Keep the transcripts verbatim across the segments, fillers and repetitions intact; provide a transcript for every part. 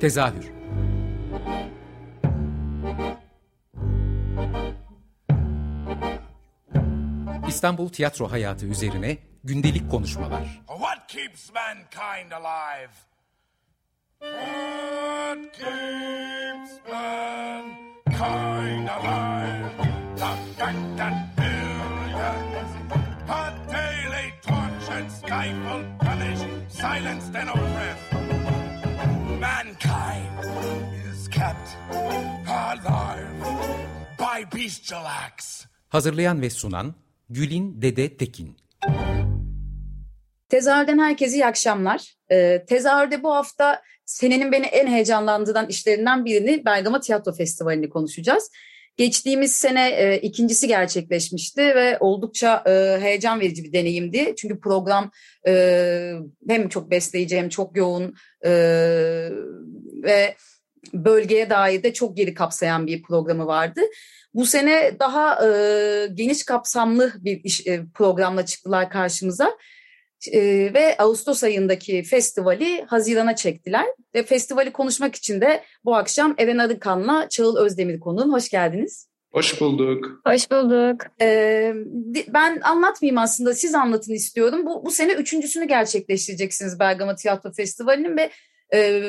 Tezahür. İstanbul tiyatro hayatı üzerine gündelik konuşmalar. What keeps mankind alive? What keeps mankind alive? The fact that millions are daily tortured, stifled, punished, silenced and oppressed. Mankind is kept alive by bestial acts. Hazırlayan ve sunan Gülin Dede Tekin. Tezahürden herkese iyi akşamlar. Ee, tezahürde bu hafta senenin beni en heyecanlandıran işlerinden birini, Bergama Tiyatro Festivali'ni konuşacağız. Geçtiğimiz sene e, ikincisi gerçekleşmişti ve oldukça e, heyecan verici bir deneyimdi. Çünkü program e, hem çok besleyici hem çok yoğun e, ve bölgeye dair de çok geri kapsayan bir programı vardı. Bu sene daha e, geniş kapsamlı bir iş, e, programla çıktılar karşımıza e, ve Ağustos ayındaki festivali Haziran'a çektiler. Ve festivali konuşmak için de bu akşam Eren Arıkan'la Çağıl Özdemir konuğum. Hoş geldiniz. Hoş bulduk. Hoş bulduk. E, ben anlatmayayım aslında, siz anlatın istiyorum. Bu, bu sene üçüncüsünü gerçekleştireceksiniz Bergama Tiyatro Festivali'nin ve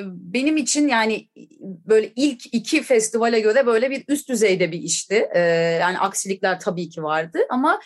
benim için yani böyle ilk iki festivale göre böyle bir üst düzeyde bir işti. Yani aksilikler tabii ki vardı ama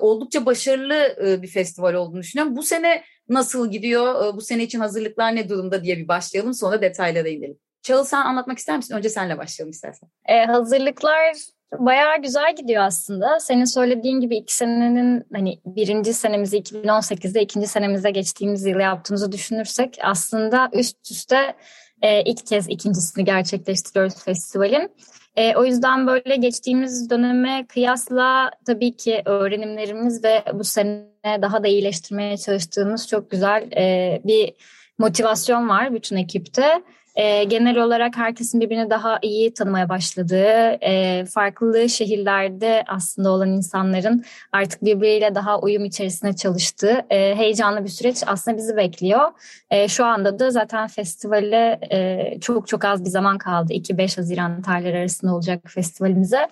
oldukça başarılı bir festival olduğunu düşünüyorum. Bu sene nasıl gidiyor, bu sene için hazırlıklar ne durumda diye bir başlayalım, sonra detaylara inelim. Çağıl, sen anlatmak ister misin? Önce senle başlayalım istersen. Ee, hazırlıklar bayağı güzel gidiyor aslında. Senin söylediğin gibi iki senenin, hani birinci senemizi iki bin on sekizde, ikinci senemize geçtiğimiz yılı yaptığımızı düşünürsek aslında üst üste e, ilk kez ikincisini gerçekleştiriyoruz festivalin. E, o yüzden böyle geçtiğimiz döneme kıyasla tabii ki öğrenimlerimiz ve bu sene daha da iyileştirmeye çalıştığımız çok güzel e, bir motivasyon var bütün ekipte. E, genel olarak herkesin birbirini daha iyi tanımaya başladığı, e, farklı şehirlerde aslında olan insanların artık birbiriyle daha uyum içerisinde çalıştığı e, heyecanlı bir süreç aslında bizi bekliyor. E, şu anda da zaten festivale e, çok çok az bir zaman kaldı. iki beş Haziran tarihleri arasında olacak festivalimize.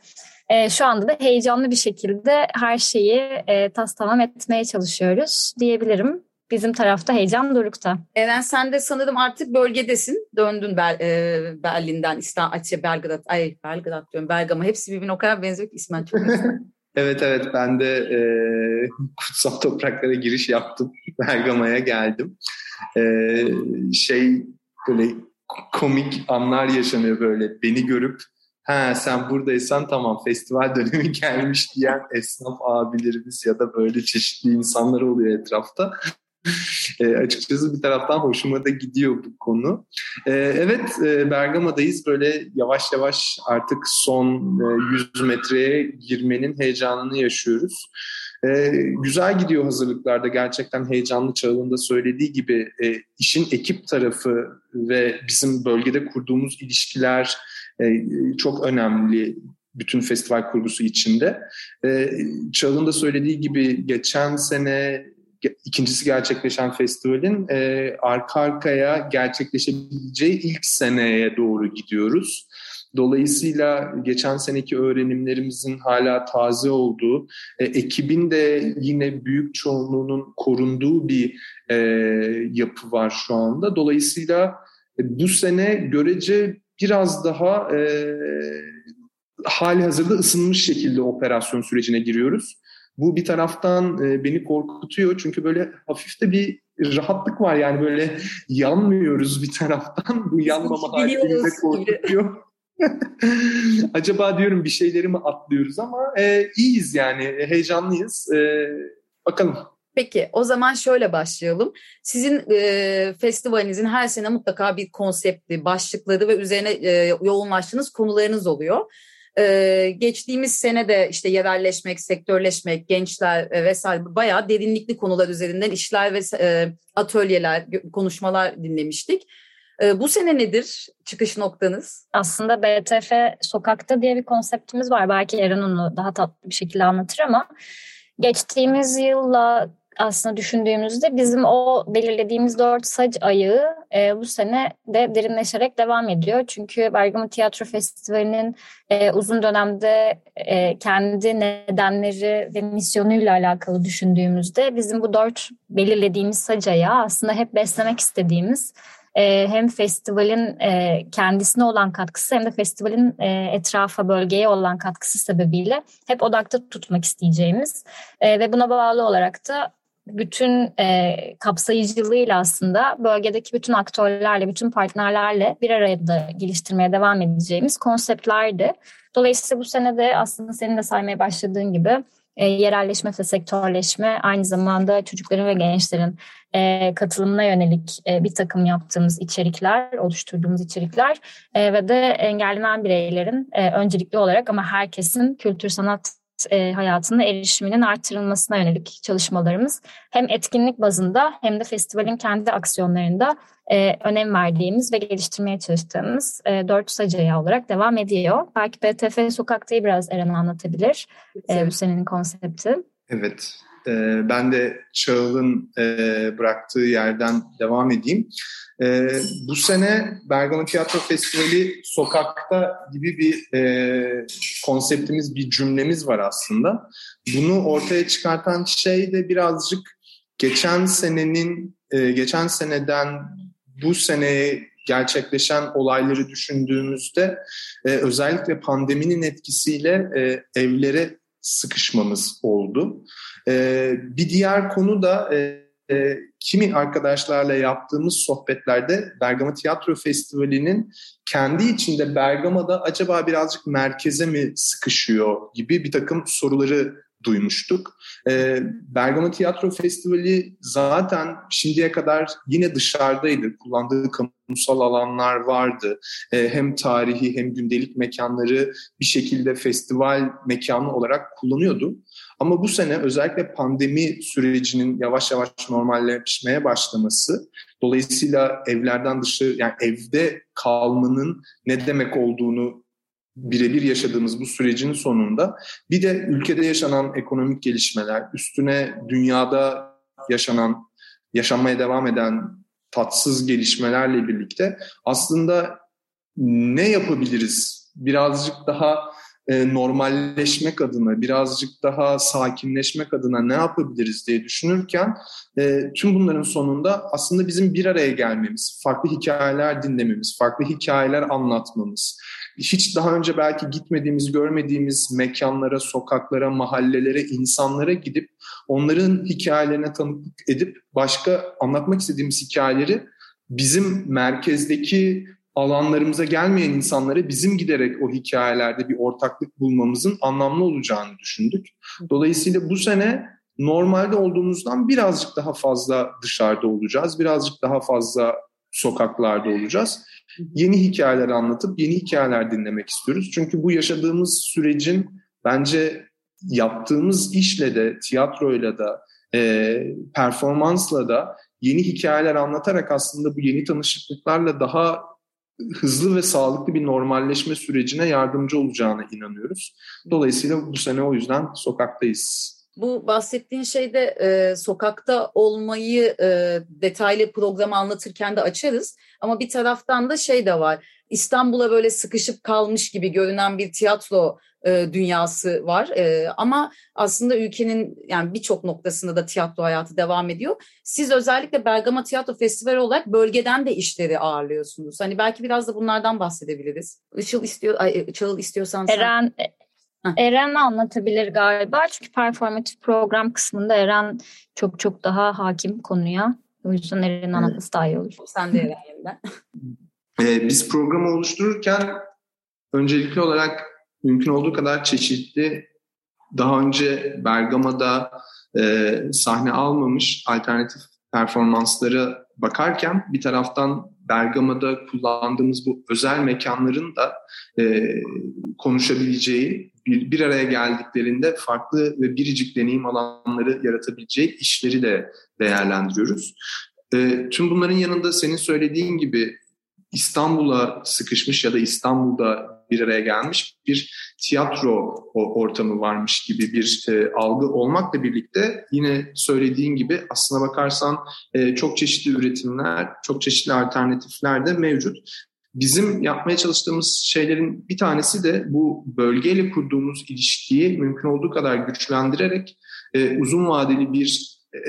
E, şu anda da heyecanlı bir şekilde her şeyi e, taslamam etmeye çalışıyoruz diyebilirim. Bizim tarafta heyecan dorukta. Eren, sen de sanırım artık bölgedesin. Döndün Ber- e, Berlin'den, İstanbul, Belgrad, ay Belgrad diyorum, Bergama. Hepsi birbirine o kadar benziyor ki ismen çok benziyor. Evet evet, ben de e, kutsal topraklara giriş yaptım. Bergama'ya geldim. E, şey böyle komik anlar yaşanıyor böyle. Beni görüp ha sen buradaysan tamam festival dönemi gelmiş diyen esnaf abilerimiz ya da böyle çeşitli insanlar oluyor etrafta. E, açıkçası bir taraftan hoşuma da gidiyor bu konu. E, evet, e, Bergama'dayız. Böyle yavaş yavaş artık son e, yüz metreye girmenin heyecanını yaşıyoruz. E, güzel gidiyor hazırlıklarda. Gerçekten heyecanlı, Çağıl'ın da söylediği gibi e, işin ekip tarafı ve bizim bölgede kurduğumuz ilişkiler e, çok önemli. Bütün festival kurgusu içinde. E, Çağıl'ın da söylediği gibi geçen sene İkincisi gerçekleşen festivalin e, arka arkaya gerçekleşebileceği ilk seneye doğru gidiyoruz. Dolayısıyla geçen seneki öğrenimlerimizin hala taze olduğu, e, ekibin de yine büyük çoğunluğunun korunduğu bir e, yapı var şu anda. Dolayısıyla e, bu sene görece biraz daha e, hali hazırda ısınmış şekilde operasyon sürecine giriyoruz. Bu bir taraftan beni korkutuyor çünkü böyle hafif de bir rahatlık var, yani böyle yanmıyoruz bir taraftan, bu yanmama halinde korkutuyor. Acaba diyorum bir şeyleri mi atlıyoruz ama e, iyiyiz yani, heyecanlıyız, e, bakalım. Peki, o zaman şöyle başlayalım. Sizin e, festivalinizin her sene mutlaka bir konsepti, başlıkları ve üzerine e, yoğunlaştığınız konularınız oluyor. Ee, geçtiğimiz sene de işte yerelleşmek, sektörleşmek, gençler e, vesaire bayağı derinlikli konular üzerinden işler ve e, atölyeler, konuşmalar dinlemiştik. E, bu sene nedir çıkış noktanız? Aslında B T F Sokakta diye bir konseptimiz var. Belki Eren onu daha tatlı bir şekilde anlatır ama geçtiğimiz yılla aslında düşündüğümüzde bizim o belirlediğimiz dört sac ayağı e, bu sene de derinleşerek devam ediyor. Çünkü Bergama Tiyatro Festivali'nin e, uzun dönemde e, kendi nedenleri ve misyonuyla alakalı düşündüğümüzde bizim bu dört belirlediğimiz sac ayağı aslında hep beslemek istediğimiz e, hem festivalin e, kendisine olan katkısı hem de festivalin e, etrafa, bölgeye olan katkısı sebebiyle hep odakta tutmak isteyeceğimiz e, ve buna bağlı olarak da bütün e, kapsayıcılığıyla aslında bölgedeki bütün aktörlerle, bütün partnerlerle bir araya da geliştirmeye devam edeceğimiz konseptlerdi. Dolayısıyla bu sene de aslında senin de saymaya başladığın gibi e, yerelleşme ve sektörleşme, aynı zamanda çocukların ve gençlerin e, katılımına yönelik e, bir takım yaptığımız içerikler, oluşturduğumuz içerikler e, ve de engellenen bireylerin e, öncelikli olarak ama herkesin kültür sanat E, hayatına erişiminin artırılmasına yönelik çalışmalarımız hem etkinlik bazında hem de festivalin kendi aksiyonlarında e, önem verdiğimiz ve geliştirmeye çalıştığımız e, dört sacaya olarak devam ediyor. Belki P T F Sokak'tayı biraz Eren anlatabilir e, bu senenin konsepti. Evet, e, ben de Çağıl'ın e, bıraktığı yerden devam edeyim. E, bu sene Bergama Tiyatro Festivali Sokak'ta gibi bir e, konseptimiz, bir cümlemiz var aslında. Bunu ortaya çıkartan şey de birazcık geçen senenin, e, geçen seneden bu seneye gerçekleşen olayları düşündüğümüzde e, özellikle pandeminin etkisiyle e, evlere sıkışmamız oldu. E, bir diğer konu da E, kimi arkadaşlarla yaptığımız sohbetlerde Bergama Tiyatro Festivali'nin kendi içinde Bergama'da acaba birazcık merkeze mi sıkışıyor gibi bir takım soruları duymuştuk. Bergama Tiyatro Festivali zaten şimdiye kadar yine dışarıdaydı. Kullandığı kamusal alanlar vardı. Hem tarihi hem gündelik mekanları bir şekilde festival mekanı olarak kullanıyordu. Ama bu sene özellikle pandemi sürecinin yavaş yavaş normalleşmeye başlaması, dolayısıyla evlerden dışarı, yani evde kalmanın ne demek olduğunu birebir yaşadığımız bu sürecin sonunda, bir de ülkede yaşanan ekonomik gelişmeler, üstüne dünyada yaşanan, yaşanmaya devam eden tatsız gelişmelerle birlikte aslında ne yapabiliriz? Birazcık daha normalleşmek adına, birazcık daha sakinleşmek adına ne yapabiliriz diye düşünürken tüm bunların sonunda aslında bizim bir araya gelmemiz, farklı hikayeler dinlememiz, farklı hikayeler anlatmamız, hiç daha önce belki gitmediğimiz, görmediğimiz mekanlara, sokaklara, mahallelere, insanlara gidip onların hikayelerine tanıklık edip başka anlatmak istediğimiz hikayeleri bizim merkezdeki alanlarımıza gelmeyen insanlara bizim giderek o hikayelerde bir ortaklık bulmamızın anlamlı olacağını düşündük. Dolayısıyla bu sene normalde olduğumuzdan birazcık daha fazla dışarıda olacağız, birazcık daha fazla sokaklarda olacağız. Yeni hikayeler anlatıp yeni hikayeler dinlemek istiyoruz. Çünkü bu yaşadığımız sürecin bence yaptığımız işle de, tiyatroyla da, e, performansla da yeni hikayeler anlatarak aslında bu yeni tanışıklıklarla daha hızlı ve sağlıklı bir normalleşme sürecine yardımcı olacağına inanıyoruz. Dolayısıyla bu sene o yüzden sokaktayız. Bu bahsettiğin şeyde e, sokakta olmayı e, detaylı programı anlatırken de açarız. Ama bir taraftan da şey de var. İstanbul'a böyle sıkışıp kalmış gibi görünen bir tiyatro e, dünyası var. E, ama aslında ülkenin yani birçok noktasında da tiyatro hayatı devam ediyor. Siz özellikle Bergama Tiyatro Festivali olarak bölgeden de işleri ağırlıyorsunuz. Hani belki biraz da bunlardan bahsedebiliriz. Işıl istiyor, ay, Çağıl istiyorsan sen. Eren... Eren anlatabilir galiba çünkü performatif program kısmında Eren çok çok daha hakim konuya. O yüzden Eren'in anlatması daha iyi olur. Sen de Eren yeniden. Ee, biz programı oluştururken öncelikli olarak mümkün olduğu kadar çeşitli, daha önce Bergama'da e, sahne almamış alternatif performanslara bakarken bir taraftan Bergama'da kullandığımız bu özel mekanların da e, konuşabileceği, bir, bir araya geldiklerinde farklı ve biricik deneyim alanları yaratabileceği işleri de değerlendiriyoruz. E, tüm bunların yanında senin söylediğin gibi İstanbul'a sıkışmış ya da İstanbul'da bir araya gelmiş bir tiyatro ortamı varmış gibi bir e, algı olmakla birlikte yine söylediğin gibi aslına bakarsan e, çok çeşitli üretimler, çok çeşitli alternatifler de mevcut. Bizim yapmaya çalıştığımız şeylerin bir tanesi de bu bölgeyle kurduğumuz ilişkiyi mümkün olduğu kadar güçlendirerek e, uzun vadeli bir e,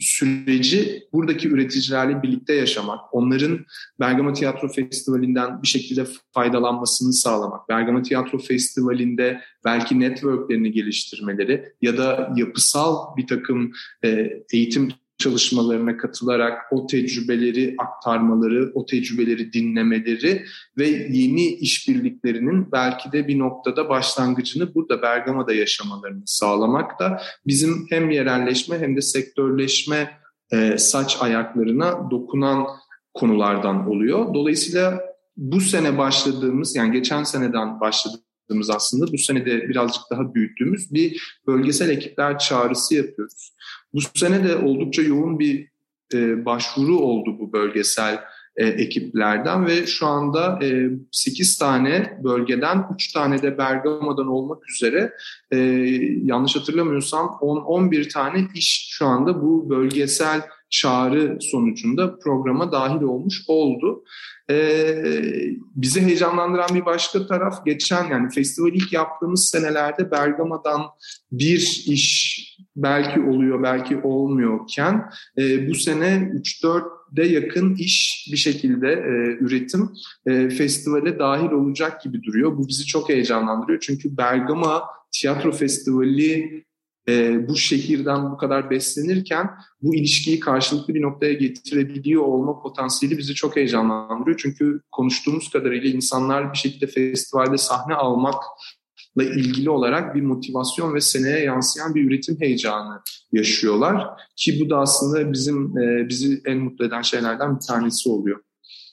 süreci buradaki üreticilerle birlikte yaşamak, onların Bergama Tiyatro Festivali'nden bir şekilde faydalanmasını sağlamak, Bergama Tiyatro Festivali'nde belki networklerini geliştirmeleri ya da yapısal bir takım e, eğitim çalışmalarına katılarak o tecrübeleri aktarmaları, o tecrübeleri dinlemeleri ve yeni işbirliklerinin belki de bir noktada başlangıcını burada Bergama'da yaşamalarını sağlamak da bizim hem yerelleşme hem de sektörleşme e, saç ayaklarına dokunan konulardan oluyor. Dolayısıyla bu sene başladığımız, yani geçen seneden başladığımız, aslında bu sene de birazcık daha büyüttüğümüz bir bölgesel ekipler çağrısı yapıyoruz. Bu sene de oldukça yoğun bir e, başvuru oldu bu bölgesel e, ekiplerden ve şu anda e, sekiz tane bölgeden, üç tane de Bergama'dan olmak üzere e, yanlış hatırlamıyorsam on on bir tane iş şu anda bu bölgesel çağrı sonucunda programa dahil olmuş oldu. Ee, bizi heyecanlandıran bir başka taraf geçen yani festival ilk yaptığımız senelerde Bergama'dan bir iş belki oluyor belki olmuyorken e, bu sene üç dörde yakın iş bir şekilde e, üretim e, festivale dahil olacak gibi duruyor. Bu bizi çok heyecanlandırıyor çünkü Bergama Tiyatro Festivali Ee, bu şehirden bu kadar beslenirken bu ilişkiyi karşılıklı bir noktaya getirebiliyor olma potansiyeli bizi çok heyecanlandırıyor. Çünkü konuştuğumuz kadarıyla insanlar bir şekilde festivalde sahne almakla ilgili olarak bir motivasyon ve seneye yansıyan bir üretim heyecanı yaşıyorlar. Ki bu da aslında bizim e, bizi en mutlu eden şeylerden bir tanesi oluyor.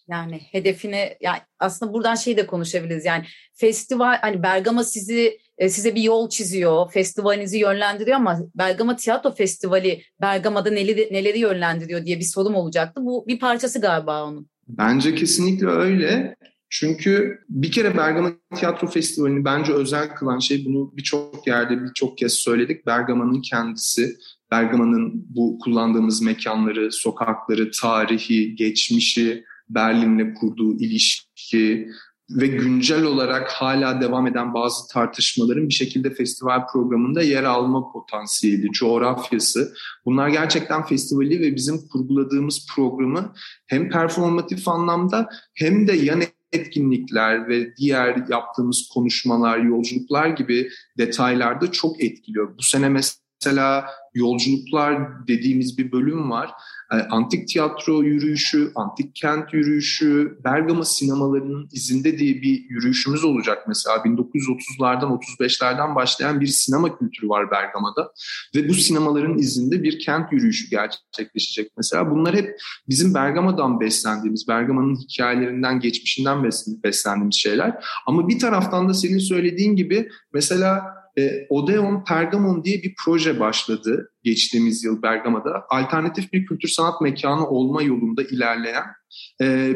Yani hedefine, yani aslında buradan şey de konuşabiliriz. Yani festival, hani Bergama sizi size bir yol çiziyor, festivalinizi yönlendiriyor ama Bergama Tiyatro Festivali Bergama'da neleri, neleri yönlendiriyor diye bir sorum olacaktı. Bu bir parçası galiba onun. Bence kesinlikle öyle. Çünkü bir kere Bergama Tiyatro Festivali'ni bence özel kılan şey, bunu birçok yerde birçok kez söyledik, Bergama'nın kendisi. Bergama'nın bu kullandığımız mekanları, sokakları, tarihi, geçmişi, Berlin'le kurduğu ilişki ve güncel olarak hala devam eden bazı tartışmaların bir şekilde festival programında yer alma potansiyeli, coğrafyası. Bunlar gerçekten festivali ve bizim kurguladığımız programı hem performatif anlamda hem de yan etkinlikler ve diğer yaptığımız konuşmalar, yolculuklar gibi detaylarda çok etkiliyor. Bu sene mesela yolculuklar dediğimiz bir bölüm var. Antik tiyatro yürüyüşü, antik kent yürüyüşü, Bergama sinemalarının izinde diye bir yürüyüşümüz olacak mesela. bin dokuz yüz otuzlardan, otuz beşlerden başlayan bir sinema kültürü var Bergama'da ve bu sinemaların izinde bir kent yürüyüşü gerçekleşecek mesela. Bunlar hep bizim Bergama'dan beslendiğimiz, Bergama'nın hikayelerinden, geçmişinden beslendiğimiz şeyler. Ama bir taraftan da senin söylediğin gibi mesela Odeon Pergamon diye bir proje başladı geçtiğimiz yıl Bergama'da. Alternatif bir kültür sanat mekanı olma yolunda ilerleyen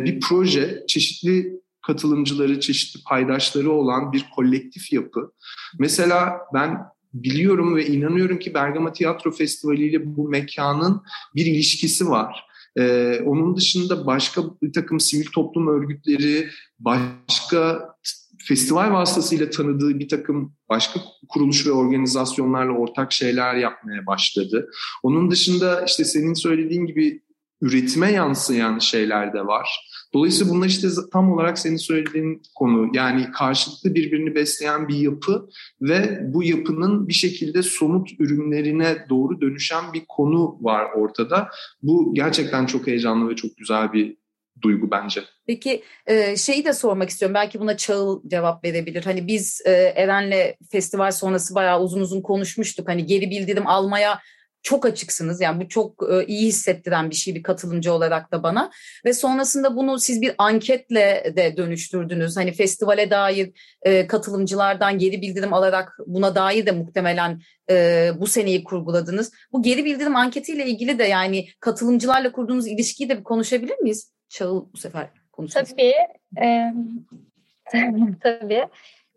bir proje, çeşitli katılımcıları, çeşitli paydaşları olan bir kolektif yapı. Mesela ben biliyorum ve inanıyorum ki Bergama Tiyatro Festivali ile bu mekanın bir ilişkisi var. Ee, onun dışında başka bir takım sivil toplum örgütleri, başka festival vasıtasıyla tanıdığı bir takım başka kuruluş ve organizasyonlarla ortak şeyler yapmaya başladı. Onun dışında işte senin söylediğin gibi üretime yansıyan şeyler de var. Dolayısıyla bunlar işte tam olarak senin söylediğin konu. Yani karşılıklı birbirini besleyen bir yapı ve bu yapının bir şekilde somut ürünlerine doğru dönüşen bir konu var ortada. Bu gerçekten çok heyecanlı ve çok güzel bir duygu bence. Peki şeyi de sormak istiyorum. Belki buna Çağıl cevap verebilir. Hani biz Eren'le festival sonrası bayağı uzun uzun konuşmuştuk. Hani geri bildirim almaya çok açıksınız. Yani bu çok iyi hissettiren bir şey bir katılımcı olarak da bana. Ve sonrasında bunu siz bir anketle de dönüştürdünüz. Hani festivale dair katılımcılardan geri bildirim alarak buna dair de muhtemelen bu seneyi kurguladınız. Bu geri bildirim anketiyle ilgili de yani katılımcılarla kurduğunuz ilişkiyi de bir konuşabilir miyiz? Çağıl bu sefer konuşalım. Tabii. E, Tabii.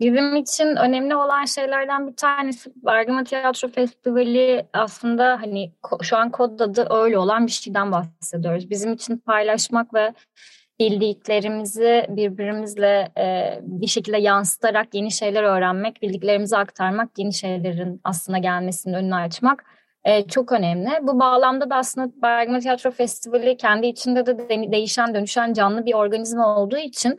Bizim için önemli olan şeylerden bir tanesi Bergama Tiyatro Festivali aslında hani şu an kod adı öyle olan bir şeyden bahsediyoruz. Bizim için paylaşmak ve bildiklerimizi birbirimizle e, bir şekilde yansıtarak yeni şeyler öğrenmek, bildiklerimizi aktarmak, yeni şeylerin aslında gelmesinin önünü açmak e, çok önemli. Bu bağlamda da aslında Bergama Tiyatro Festivali kendi içinde de değişen, dönüşen canlı bir organizma olduğu için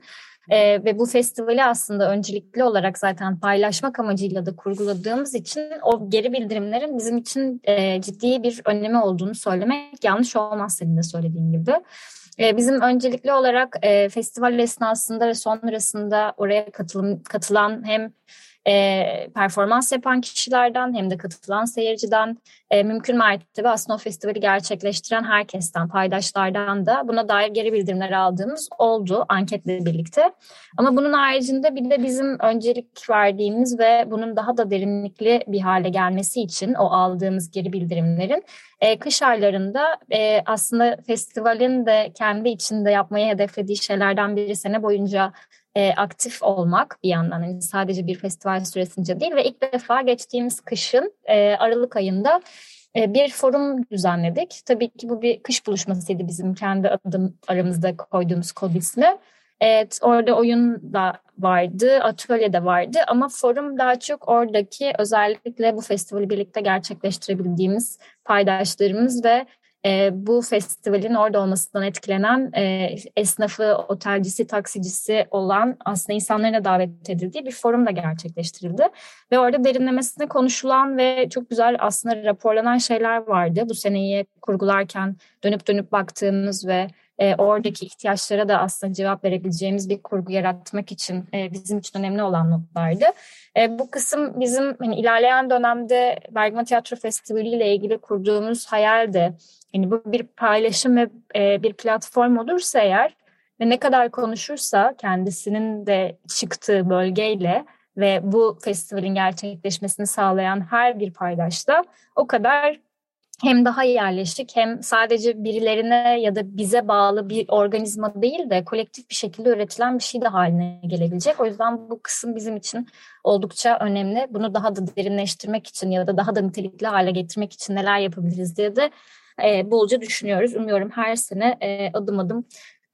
Ee, ve bu festivali aslında öncelikli olarak zaten paylaşmak amacıyla da kurguladığımız için o geri bildirimlerin bizim için e, ciddi bir önemi olduğunu söylemek yanlış olmaz senin de söylediğin gibi. Ee, bizim öncelikli olarak e, festival esnasında ve sonrasında oraya katılım, katılan hem E, performans yapan kişilerden hem de katılan seyirciden e, mümkün mertebe aslında o festivali gerçekleştiren herkesten, paydaşlardan da buna dair geri bildirimler aldığımız oldu anketle birlikte. Ama bunun haricinde bir de bizim öncelik verdiğimiz ve bunun daha da derinlikli bir hale gelmesi için o aldığımız geri bildirimlerin e, kış aylarında e, aslında festivalin de kendi içinde yapmayı hedeflediği şeylerden biri sene boyunca E, aktif olmak bir yandan yani sadece bir festival süresince değil ve ilk defa geçtiğimiz kışın e, Aralık ayında e, bir forum düzenledik. Tabii ki bu bir kış buluşmasıydı bizim kendi adım aramızda koyduğumuz kod ismi. Evet, orada oyun da vardı, atölye de vardı ama forum daha çok oradaki özellikle bu festivali birlikte gerçekleştirebildiğimiz paydaşlarımız ve E, bu festivalin orada olmasından etkilenen e, esnafı, otelcisi, taksicisi olan aslında insanların da davet edildiği bir forum da gerçekleştirildi. Ve orada derinlemesine konuşulan ve çok güzel aslında raporlanan şeyler vardı. Bu seneyi kurgularken dönüp dönüp baktığımız ve e, oradaki ihtiyaçlara da aslında cevap verebileceğimiz bir kurgu yaratmak için e, bizim için önemli olan noktalardı. E, bu kısım bizim hani, ilerleyen dönemde Bergama Tiyatro Festivali ile ilgili kurduğumuz hayal de yani bu bir paylaşım ve bir platform olursa eğer ve ne kadar konuşursa kendisinin de çıktığı bölgeyle ve bu festivalin gerçekleşmesini sağlayan her bir paydaşla o kadar hem daha yerleşik hem sadece birilerine ya da bize bağlı bir organizma değil de kolektif bir şekilde üretilen bir şey de haline gelebilecek. O yüzden bu kısım bizim için oldukça önemli. Bunu daha da derinleştirmek için ya da daha da nitelikli hale getirmek için neler yapabiliriz diye de E, bolca düşünüyoruz. Umuyorum her sene e, adım adım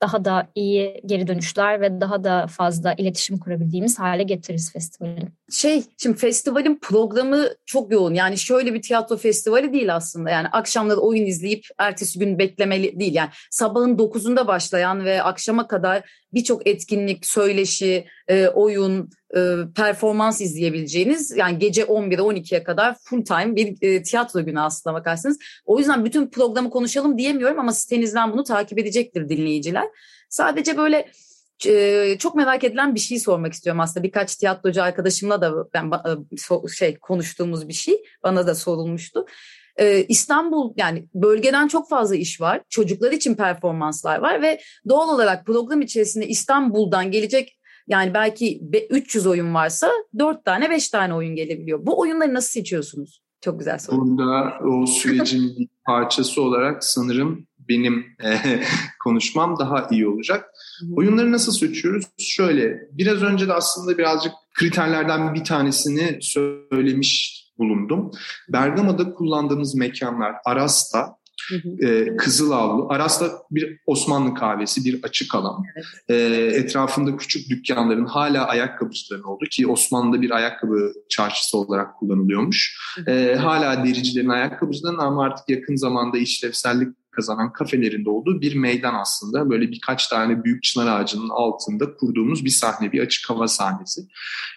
daha da iyi geri dönüşler ve daha da fazla iletişim kurabildiğimiz hale getiririz festivali. Şey, şimdi festivalin programı çok yoğun. Yani şöyle bir tiyatro festivali değil aslında. Yani akşamları oyun izleyip ertesi gün beklemeli değil. Yani sabahın dokuzunda başlayan ve akşama kadar birçok etkinlik, söyleşi, e, oyun, e, performans izleyebileceğiniz yani gece on bire on ikiye kadar full time bir e, tiyatro günü aslına bakarsınız. O yüzden bütün programı konuşalım diyemiyorum ama sitenizden bunu takip edecektir dinleyiciler. Sadece böyle e, çok merak edilen bir şey sormak istiyorum aslında. Birkaç tiyatrocu arkadaşımla da ben e, şey konuştuğumuz bir şey bana da sorulmuştu. İstanbul yani bölgeden çok fazla iş var. Çocuklar için performanslar var ve doğal olarak program içerisinde İstanbul'dan gelecek yani belki üç yüz oyun varsa dört tane beş tane oyun gelebiliyor. Bu oyunları nasıl seçiyorsunuz? Çok güzel soru. Burada o sürecin bir parçası olarak sanırım benim konuşmam daha iyi olacak. Oyunları nasıl seçiyoruz? Şöyle biraz önce de aslında birazcık kriterlerden bir tanesini söylemiş bulundum. Bergama'da kullandığımız mekanlar Aras'ta, hı hı. E, Kızılavlu. Aras'ta bir Osmanlı kahvesi, bir açık alan. Evet. E, etrafında küçük dükkanların hala ayakkabıcıların olduğu ki Osmanlı'da bir ayakkabı çarşısı olarak kullanılıyormuş. Hı hı. E, hala dericilerin, ayakkabıcıların ama artık yakın zamanda işlevsellik kazanan kafelerinde olduğu bir meydan aslında. Böyle birkaç tane büyük çınar ağacının altında kurduğumuz bir sahne, bir açık hava sahnesi.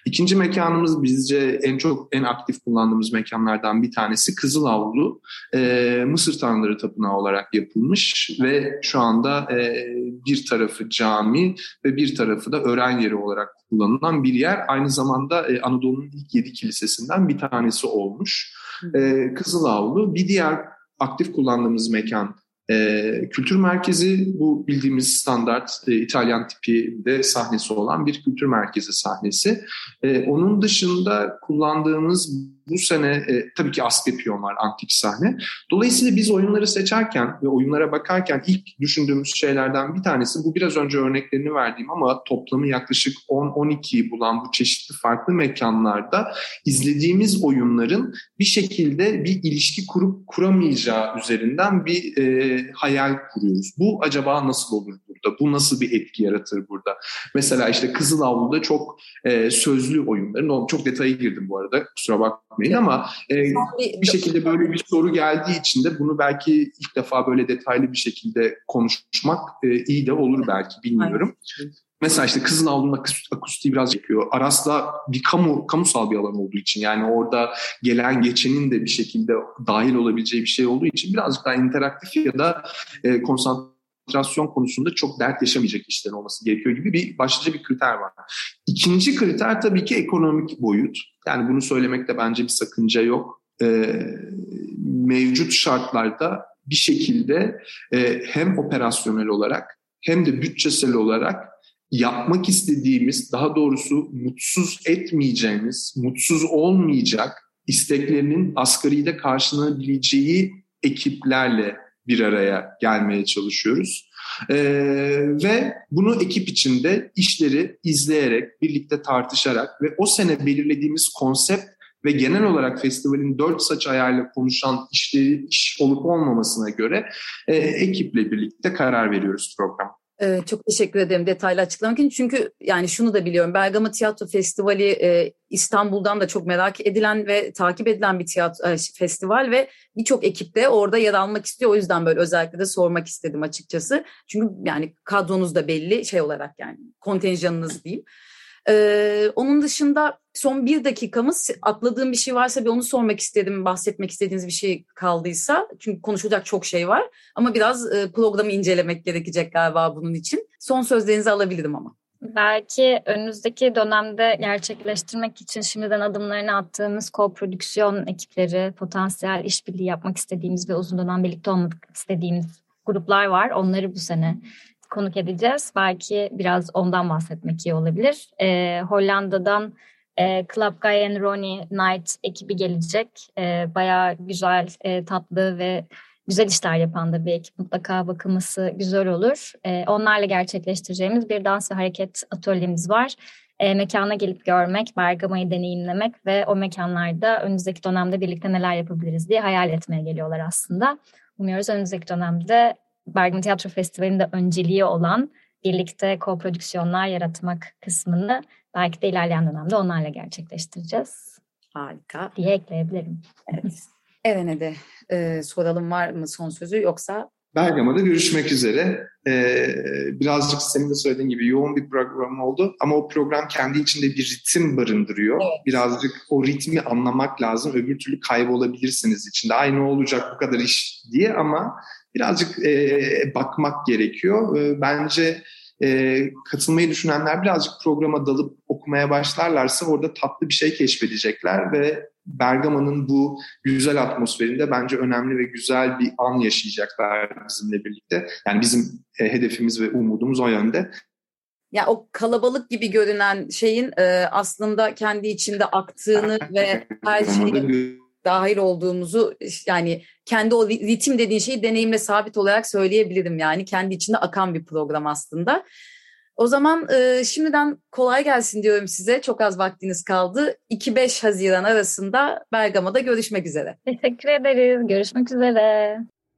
İkinci mekanımız bizce en çok, en aktif kullandığımız mekanlardan bir tanesi Kızılavlu. E, Mısır Tanrıları Tapınağı olarak yapılmış ve şu anda e, bir tarafı cami ve bir tarafı da öğren yeri olarak kullanılan bir yer. Aynı zamanda e, Anadolu'nun ilk yedi kilisesinden bir tanesi olmuş. E, Kızılavlu. Bir diğer aktif kullandığımız mekan Ee, kültür merkezi, bu bildiğimiz standart e, İtalyan tipinde sahnesi olan bir kültür merkezi sahnesi. Ee, onun dışında kullandığımız bu sene e, tabii ki Asklepion var, antik sahne. Dolayısıyla biz oyunları seçerken ve oyunlara bakarken ilk düşündüğümüz şeylerden bir tanesi, bu biraz önce örneklerini verdiğim ama toplamı yaklaşık on on ikiyi bulan bu çeşitli farklı mekanlarda izlediğimiz oyunların bir şekilde bir ilişki kurup kuramayacağı üzerinden bir e, hayal kuruyoruz. Bu acaba nasıl olur burada? Bu nasıl bir etki yaratır burada? Mesela işte Kızılavlu'da çok e, sözlü oyunların, çok detaya girdim bu arada, kusura bakmayın ama e, bir şekilde böyle bir soru geldiği için de bunu belki ilk defa böyle detaylı bir şekilde konuşmak e, iyi de olur belki, bilmiyorum. Aynen. Mesela işte Kızılavlu'nun akustiği biraz çekiyor. Aras'la bir kamu, kamusal bir alan olduğu için, yani orada gelen geçenin de bir şekilde dahil olabileceği bir şey olduğu için birazcık daha interaktif ya da e, konsantrasyon konusunda çok dert yaşamayacak işler olması gerekiyor gibi bir başlıca bir kriter var. İkinci kriter tabii ki ekonomik boyut. Yani bunu söylemekte bence bir sakınca yok. E, mevcut şartlarda bir şekilde e, hem operasyonel olarak hem de bütçesel olarak yapmak istediğimiz, daha doğrusu mutsuz etmeyeceğimiz, mutsuz olmayacak isteklerinin asgaride karşılanabileceği ekiplerle bir araya gelmeye çalışıyoruz. Ee, ve bunu ekip içinde işleri izleyerek, birlikte tartışarak ve o sene belirlediğimiz konsept ve genel olarak festivalin dört saç ayağıyla konuşan işleri, iş olup olmamasına göre e, ekiple birlikte karar veriyoruz programda. Ee, çok teşekkür ederim detaylı açıklamak için. Çünkü yani şunu da biliyorum, Bergama Tiyatro Festivali e, İstanbul'dan da çok merak edilen ve takip edilen bir tiyatro e, festival ve birçok ekip de orada yer almak istiyor. O yüzden böyle özellikle de sormak istedim açıkçası. Çünkü yani kadronuz da belli şey olarak, yani kontenjanınız diyeyim. Ee, onun dışında son bir dakikamız, atladığım bir şey varsa bir onu sormak istedim, bahsetmek istediğiniz bir şey kaldıysa, çünkü konuşulacak çok şey var ama biraz e, programı incelemek gerekecek galiba bunun için. Son sözlerinizi alabilirim ama. Belki önümüzdeki dönemde gerçekleştirmek için şimdiden adımlarını attığımız koprodüksiyon ekipleri, potansiyel işbirliği yapmak istediğimiz ve uzun dönem birlikte olmak istediğimiz gruplar var, onları bu sene konuk edeceğiz. Belki biraz ondan bahsetmek iyi olabilir. Ee, Hollanda'dan e, Club Guy and Ronnie Knight ekibi gelecek. Ee, bayağı güzel, e, tatlı ve güzel işler yapan da bir ekip. Mutlaka bakılması güzel olur. Ee, onlarla gerçekleştireceğimiz bir dans ve hareket atölyemiz var. E, mekana gelip görmek, Bergama'yı deneyimlemek ve o mekanlarda önümüzdeki dönemde birlikte neler yapabiliriz diye hayal etmeye geliyorlar aslında. Umuyoruz önümüzdeki dönemde Bergama Tiyatro Festivali'nde önceliği olan birlikte koprodüksiyonlar yaratmak kısmını belki de ilerleyen dönemde onlarla gerçekleştireceğiz. Harika. Diye ekleyebilirim. Evet. Eren'e de e, soralım, var mı son sözü yoksa? Bergama'da görüşmek üzere. Ee, birazcık senin de söylediğin gibi yoğun bir program oldu ama o program kendi içinde bir ritim barındırıyor. Evet. Birazcık o ritmi anlamak lazım. Öbür türlü kaybolabilirsiniz içinde. Ay ne olacak bu kadar iş diye, ama birazcık e, bakmak gerekiyor. E, bence e, katılmayı düşünenler birazcık programa dalıp okumaya başlarlarsa orada tatlı bir şey keşfedecekler ve Bergama'nın bu güzel atmosferinde bence önemli ve güzel bir an yaşayacaklar bizimle birlikte. Yani bizim e, hedefimiz ve umudumuz o yönde. Ya o kalabalık gibi görünen şeyin e, aslında kendi içinde aktığını ve her şeyi dahil olduğumuzu, yani kendi o ritim dediğin şeyi deneyimle sabit olarak söyleyebilirim, yani kendi içinde akan bir program aslında. O zaman e, şimdiden kolay gelsin diyorum size. Çok az vaktiniz kaldı. iki beş Haziran arasında Bergama'da görüşmek üzere. Teşekkür ederiz. Görüşmek üzere.